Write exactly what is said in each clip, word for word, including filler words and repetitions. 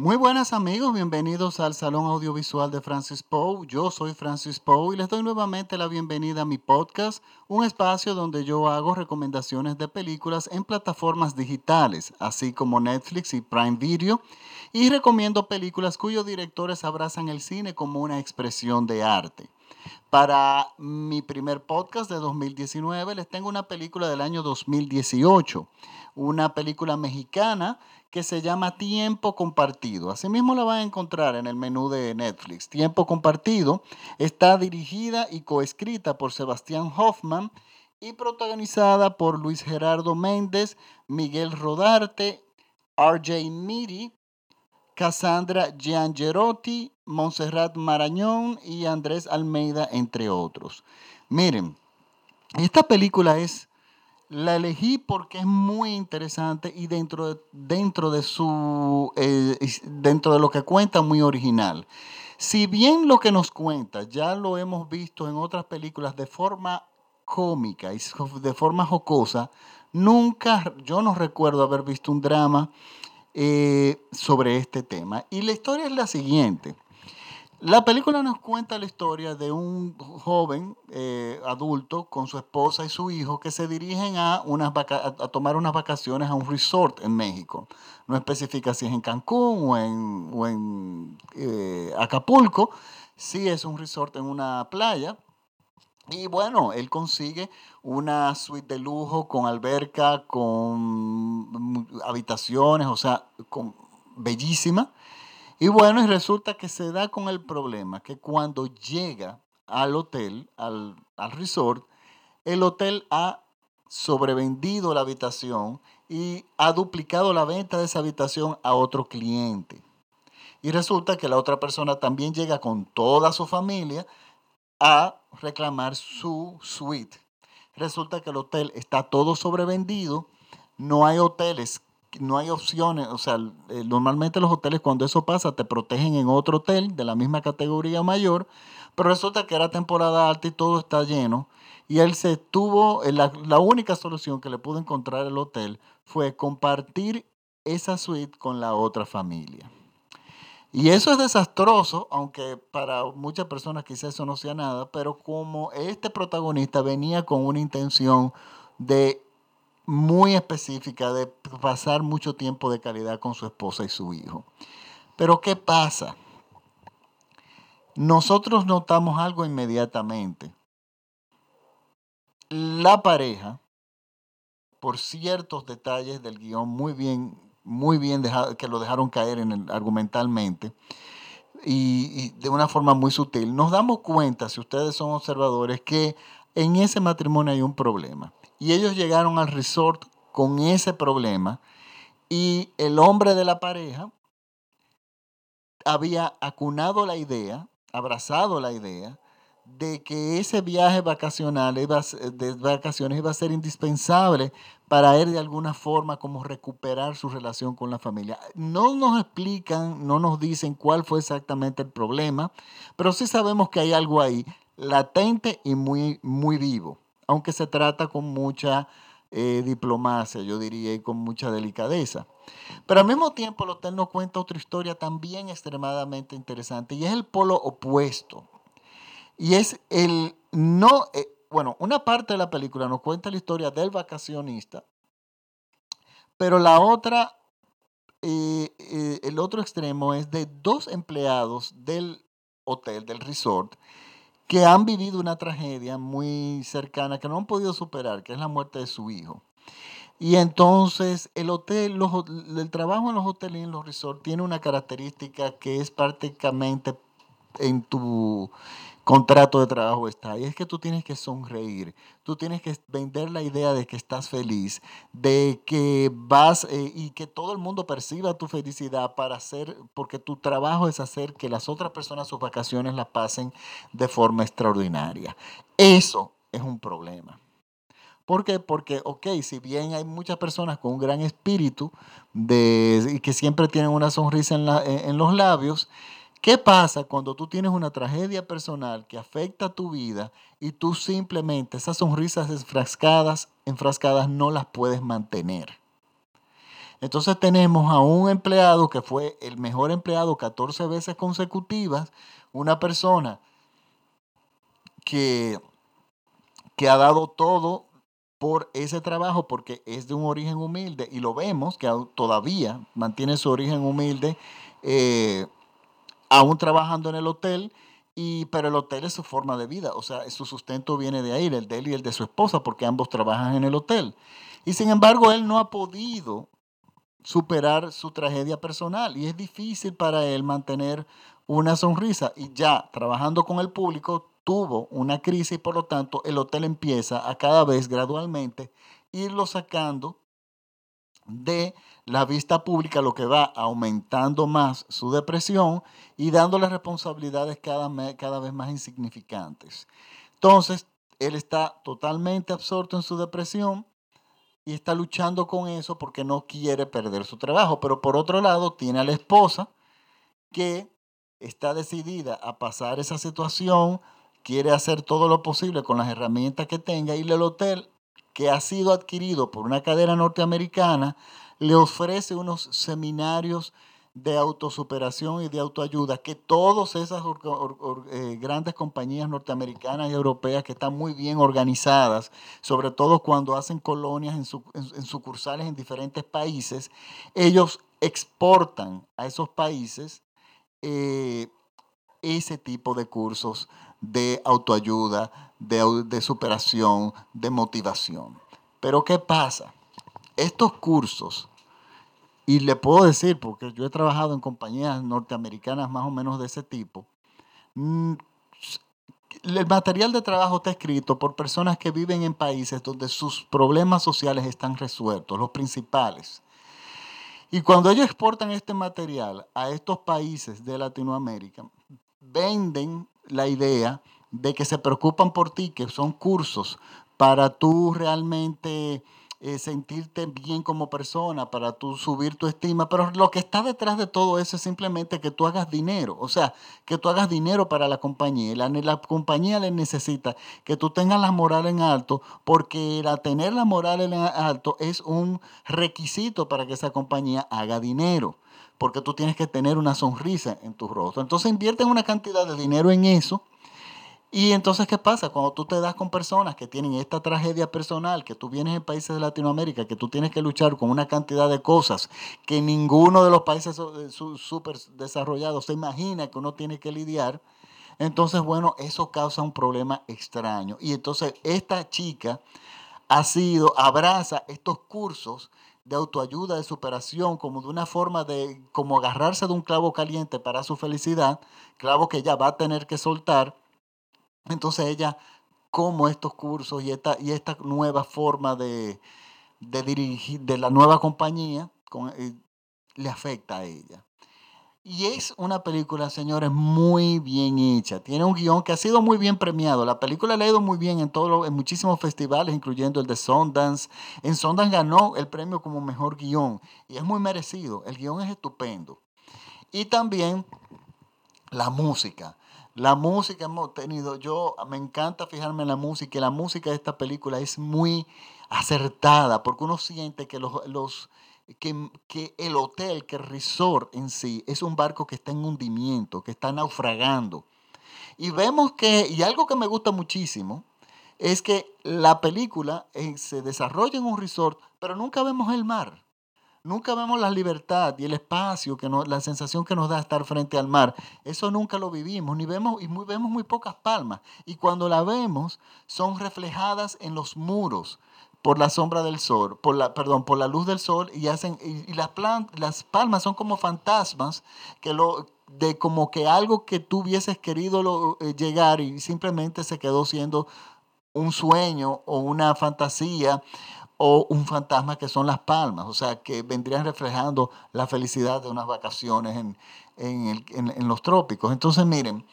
Muy buenas amigos, bienvenidos al Salón Audiovisual de Francis Poe. Yo soy Francis Poe y les doy nuevamente la bienvenida a mi podcast, un espacio donde yo hago recomendaciones de películas en plataformas digitales, así como Netflix y Prime Video, y recomiendo películas cuyos directores abrazan el cine como una expresión de arte. Para mi primer podcast de dos mil diecinueve les tengo una película del año dos mil dieciocho, una película mexicana que se llama Tiempo Compartido. Asimismo la van a encontrar en el menú de Netflix. Tiempo Compartido está dirigida y coescrita por Sebastián Hoffman y protagonizada por Luis Gerardo Méndez, Miguel Rodarte, R J Midi, Cassandra Giangerotti, Montserrat Marañón y Andrés Almeida, entre otros. Miren, esta película es, la elegí porque es muy interesante y dentro de, dentro de, su, eh, dentro de lo que cuenta muy original. Si bien lo que nos cuenta ya lo hemos visto en otras películas de forma cómica y de forma jocosa, nunca, yo no recuerdo haber visto un drama Eh, sobre este tema. Y la historia es la siguiente. La película nos cuenta la historia de un joven eh, adulto con su esposa y su hijo que se dirigen a, unas vaca- a tomar unas vacaciones a un resort en México. No especifica si es en Cancún o en, o en eh, Acapulco. Sí es un resort en una playa. Y bueno, él consigue una suite de lujo con alberca, con habitaciones, o sea, con, bellísima. Y bueno, y resulta que se da con el problema que cuando llega al hotel, al, al resort, el hotel ha sobrevendido la habitación y ha duplicado la venta de esa habitación a otro cliente. Y resulta que la otra persona también llega con toda su familia a reclamar su suite. Resulta que el hotel está todo sobrevendido, no hay hoteles, no hay opciones, o sea, normalmente los hoteles cuando eso pasa te protegen en otro hotel de la misma categoría mayor, pero resulta que era temporada alta y todo está lleno y él se tuvo, la, la única solución que le pudo encontrar el hotel fue compartir esa suite con la otra familia. Y eso es desastroso, aunque para muchas personas quizás eso no sea nada, pero como este protagonista venía con una intención de, muy específica de pasar mucho tiempo de calidad con su esposa y su hijo. Pero ¿qué pasa? Nosotros notamos algo inmediatamente. La pareja, por ciertos detalles del guión muy bien muy bien dejado, que lo dejaron caer en el, argumentalmente y, y de una forma muy sutil. Nos damos cuenta, si ustedes son observadores, que en ese matrimonio hay un problema. Y ellos llegaron al resort con ese problema y el hombre de la pareja había acunado la idea, abrazado la idea de que ese viaje vacacional iba a, de vacaciones iba a ser indispensable para él de alguna forma como recuperar su relación con la familia. No nos explican, no nos dicen cuál fue exactamente el problema, pero sí sabemos que hay algo ahí latente y muy, muy vivo, aunque se trata con mucha eh, diplomacia, yo diría, y con mucha delicadeza. Pero al mismo tiempo el hotel nos cuenta otra historia también extremadamente interesante y es el polo opuesto. Y es el no, eh, bueno, una parte de la película nos cuenta la historia del vacacionista, pero la otra, eh, eh, el otro extremo es de dos empleados del hotel, del resort, que han vivido una tragedia muy cercana que no han podido superar, que es la muerte de su hijo. Y entonces el hotel, los, el trabajo en los hoteles y en los resorts tiene una característica que es prácticamente en tu contrato de trabajo está, y es que tú tienes que sonreír, tú tienes que vender la idea de que estás feliz, de que vas eh, y que todo el mundo perciba tu felicidad para hacer, porque tu trabajo es hacer que las otras personas sus vacaciones las pasen de forma extraordinaria. Eso es un problema. ¿Por qué? Porque, ok, si bien hay muchas personas con un gran espíritu de, y que siempre tienen una sonrisa en, la, en los labios, ¿qué pasa cuando tú tienes una tragedia personal que afecta tu vida y tú simplemente esas sonrisas enfrascadas, enfrascadas no las puedes mantener? Entonces tenemos a un empleado que fue el mejor empleado catorce veces consecutivas, una persona que, que ha dado todo por ese trabajo porque es de un origen humilde y lo vemos que todavía mantiene su origen humilde, eh, aún trabajando en el hotel. Y, pero el hotel es su forma de vida, o sea, su sustento viene de ahí, el de él y el de su esposa, porque ambos trabajan en el hotel. Y sin embargo, él no ha podido superar su tragedia personal y es difícil para él mantener una sonrisa. Y ya trabajando con el público, tuvo una crisis y por lo tanto el hotel empieza a cada vez gradualmente irlo sacando de la vista pública, lo que va aumentando más su depresión y dándole responsabilidades cada, cada vez más insignificantes. Entonces, él está totalmente absorto en su depresión y está luchando con eso porque no quiere perder su trabajo. Pero por otro lado, tiene a la esposa que está decidida a pasar esa situación, quiere hacer todo lo posible con las herramientas que tenga y el hotel, que ha sido adquirido por una cadena norteamericana, le ofrece unos seminarios de autosuperación y de autoayuda que todas esas or- or- eh, grandes compañías norteamericanas y europeas que están muy bien organizadas, sobre todo cuando hacen colonias en, su- en-, en sucursales en diferentes países, ellos exportan a esos países eh, ese tipo de cursos de autoayuda, de, de superación, de motivación. Pero ¿qué pasa? Estos cursos, y le puedo decir porque yo he trabajado en compañías norteamericanas más o menos de ese tipo, el material de trabajo está escrito por personas que viven en países donde sus problemas sociales están resueltos, los principales. Y cuando ellos exportan este material a estos países de Latinoamérica, venden la idea de que se preocupan por ti, que son cursos para tú realmente eh, sentirte bien como persona, para tú subir tu estima, pero lo que está detrás de todo eso es simplemente que tú hagas dinero, o sea, que tú hagas dinero para la compañía. La, la compañía le necesita que tú tengas la moral en alto, porque la, tener la moral en alto es un requisito para que esa compañía haga dinero, porque tú tienes que tener una sonrisa en tu rostro. Entonces invierten una cantidad de dinero en eso. Y entonces, ¿qué pasa? Cuando tú te das con personas que tienen esta tragedia personal, que tú vienes en países de Latinoamérica, que tú tienes que luchar con una cantidad de cosas que ninguno de los países súper desarrollados se imagina que uno tiene que lidiar, entonces, bueno, eso causa un problema extraño. Y entonces esta chica ha sido, abraza estos cursos de autoayuda, de superación, como de una forma de, como agarrarse de un clavo caliente para su felicidad, clavo que ella va a tener que soltar. Entonces ella, como estos cursos y esta, y esta nueva forma de, de dirigir, de la nueva compañía, con, eh, le afecta a ella. Y es una película, señores, muy bien hecha. Tiene un guión que ha sido muy bien premiado. La película le ha ido muy bien en, todo, en muchísimos festivales, incluyendo el de Sundance. En Sundance ganó el premio como mejor guión y es muy merecido. El guión es estupendo. Y también la música. La música hemos tenido, yo me encanta fijarme en la música y la música de esta película es muy acertada porque uno siente que los... los Que, que el hotel, que el resort en sí, es un barco que está en hundimiento, que está naufragando. Y vemos que, y algo que me gusta muchísimo, es que la película eh, se desarrolla en un resort, pero nunca vemos el mar. Nunca vemos la libertad y el espacio, que nos, la sensación que nos da estar frente al mar. Eso nunca lo vivimos, ni vemos, y muy, vemos muy pocas palmas. Y cuando la vemos, son reflejadas en los muros, por la sombra del sol, por la, perdón, por la luz del sol, y hacen y, y las, plan, las palmas son como fantasmas que lo, de como que algo que tú hubieses querido lo, eh, llegar y simplemente se quedó siendo un sueño o una fantasía o un fantasma que son las palmas, o sea, que vendrían reflejando la felicidad de unas vacaciones en, en, el, en, en los trópicos. Entonces, miren,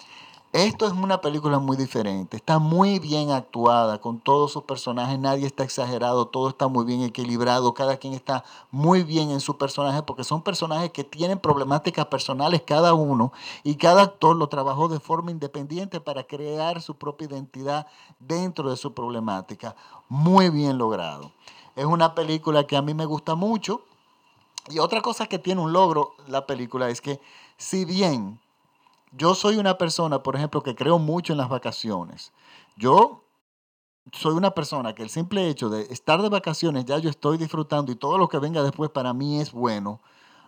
esto es una película muy diferente, está muy bien actuada con todos sus personajes, nadie está exagerado, todo está muy bien equilibrado, cada quien está muy bien en su personaje porque son personajes que tienen problemáticas personales cada uno y cada actor lo trabajó de forma independiente para crear su propia identidad dentro de su problemática. Muy bien logrado. Es una película que a mí me gusta mucho. Y otra cosa que tiene un logro la película es que, si bien yo soy una persona, por ejemplo, que creo mucho en las vacaciones, yo soy una persona que el simple hecho de estar de vacaciones ya yo estoy disfrutando y todo lo que venga después para mí es bueno,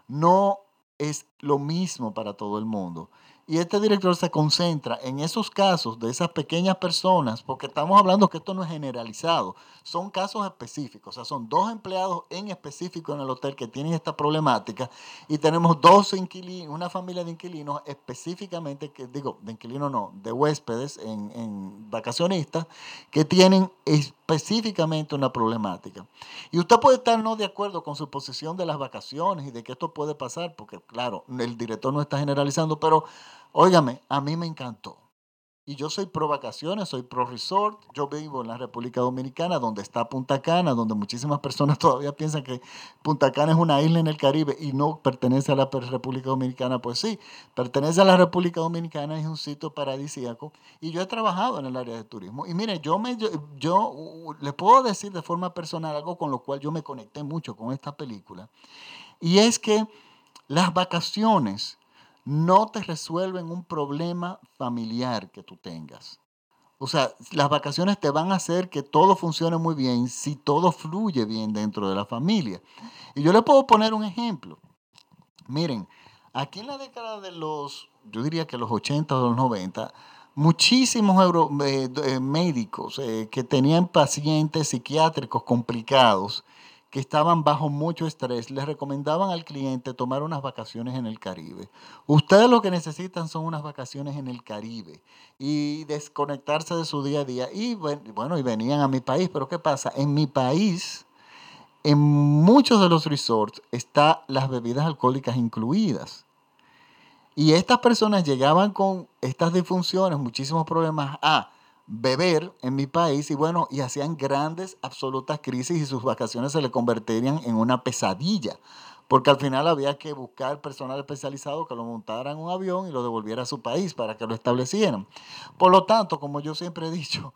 no es lo mismo para todo el mundo. Y este director se concentra en esos casos de esas pequeñas personas, porque estamos hablando que esto no es generalizado, son casos específicos, o sea, son dos empleados en específico en el hotel que tienen esta problemática y tenemos dos inquilinos, una familia de inquilinos específicamente, que digo, de inquilinos no, de huéspedes en, en vacacionistas, que tienen específicamente una problemática. Y usted puede estar no de acuerdo con su posición de las vacaciones y de que esto puede pasar, porque claro, el director no está generalizando, pero óigame, a mí me encantó. Y yo soy pro vacaciones, soy pro resort. Yo vivo en la República Dominicana, donde está Punta Cana, donde muchísimas personas todavía piensan que Punta Cana es una isla en el Caribe y no pertenece a la República Dominicana. Pues sí, pertenece a la República Dominicana, es un sitio paradisíaco. Y yo he trabajado en el área de turismo. Y mire, yo, me, yo, yo les puedo decir de forma personal algo con lo cual yo me conecté mucho con esta película. Y es que las vacaciones no te resuelven un problema familiar que tú tengas. O sea, las vacaciones te van a hacer que todo funcione muy bien si todo fluye bien dentro de la familia. Y yo le puedo poner un ejemplo. Miren, aquí en la década de los, yo diría que los ochenta o los noventa, muchísimos euro, eh, eh, médicos eh, que tenían pacientes psiquiátricos complicados que estaban bajo mucho estrés, les recomendaban al cliente tomar unas vacaciones en el Caribe. Ustedes lo que necesitan son unas vacaciones en el Caribe y desconectarse de su día a día. Y bueno, y venían a mi país, pero ¿qué pasa? En mi país, en muchos de los resorts, están las bebidas alcohólicas incluidas. Y estas personas llegaban con estas disfunciones, muchísimos problemas. Ah, beber en mi país y bueno, y hacían grandes, absolutas crisis y sus vacaciones se le convertirían en una pesadilla, porque al final había que buscar personal especializado que lo montara en un avión y lo devolviera a su país para que lo establecieran. Por lo tanto, como yo siempre he dicho,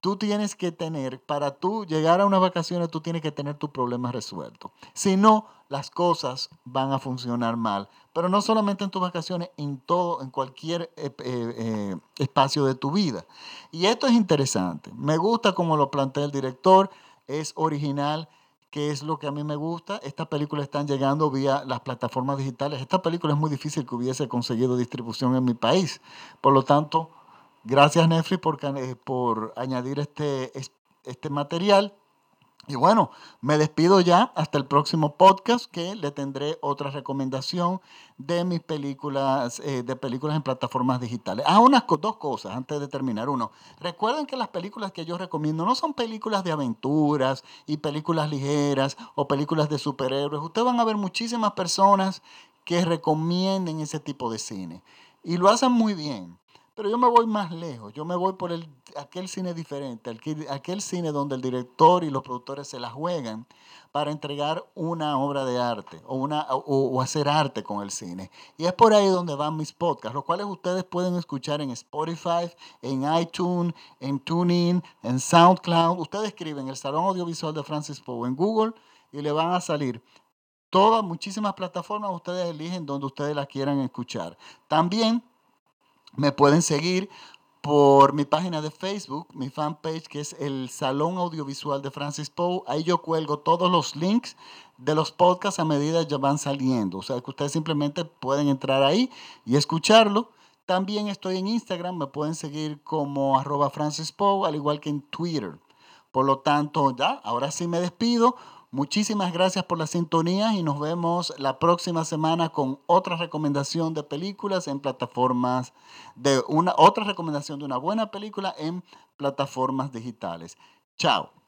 tú tienes que tener, para tú llegar a unas vacaciones, tú tienes que tener tus problemas resueltos. Si no, las cosas van a funcionar mal. Pero no solamente en tus vacaciones, en todo, en cualquier eh, eh, espacio de tu vida. Y esto es interesante. Me gusta como lo plantea el director, es original, que es lo que a mí me gusta. Estas películas están llegando vía las plataformas digitales. Esta película es muy difícil que hubiese conseguido distribución en mi país. Por lo tanto, gracias, Netflix, por, por añadir este, este material. Y bueno, me despido ya hasta el próximo podcast, que le tendré otra recomendación de mis películas, eh, de películas en plataformas digitales. Ah, unas dos cosas antes de terminar. Uno, recuerden que las películas que yo recomiendo no son películas de aventuras y películas ligeras o películas de superhéroes. Ustedes van a ver muchísimas personas que recomienden ese tipo de cine y lo hacen muy bien. Pero yo me voy más lejos, yo me voy por el, aquel cine diferente, aquel, aquel cine donde el director y los productores se la juegan para entregar una obra de arte o, una, o, o hacer arte con el cine. Y es por ahí donde van mis podcasts, los cuales ustedes pueden escuchar en Spotify, en iTunes, en TuneIn, en SoundCloud. Ustedes escriben el Salón Audiovisual de Francis Poe en Google y le van a salir todas, muchísimas plataformas. Ustedes eligen donde ustedes las quieran escuchar. También me pueden seguir por mi página de Facebook, mi fanpage, que es el Salón Audiovisual de Francis Poe. Ahí yo cuelgo todos los links de los podcasts a medida que van saliendo. O sea, que ustedes simplemente pueden entrar ahí y escucharlo. También estoy en Instagram, me pueden seguir como arroba Francis Poe, al igual que en Twitter. Por lo tanto, ya, ahora sí me despido. Muchísimas gracias por la sintonía y nos vemos la próxima semana con otra recomendación de películas en plataformas de una otra recomendación de una buena película en plataformas digitales. Chao.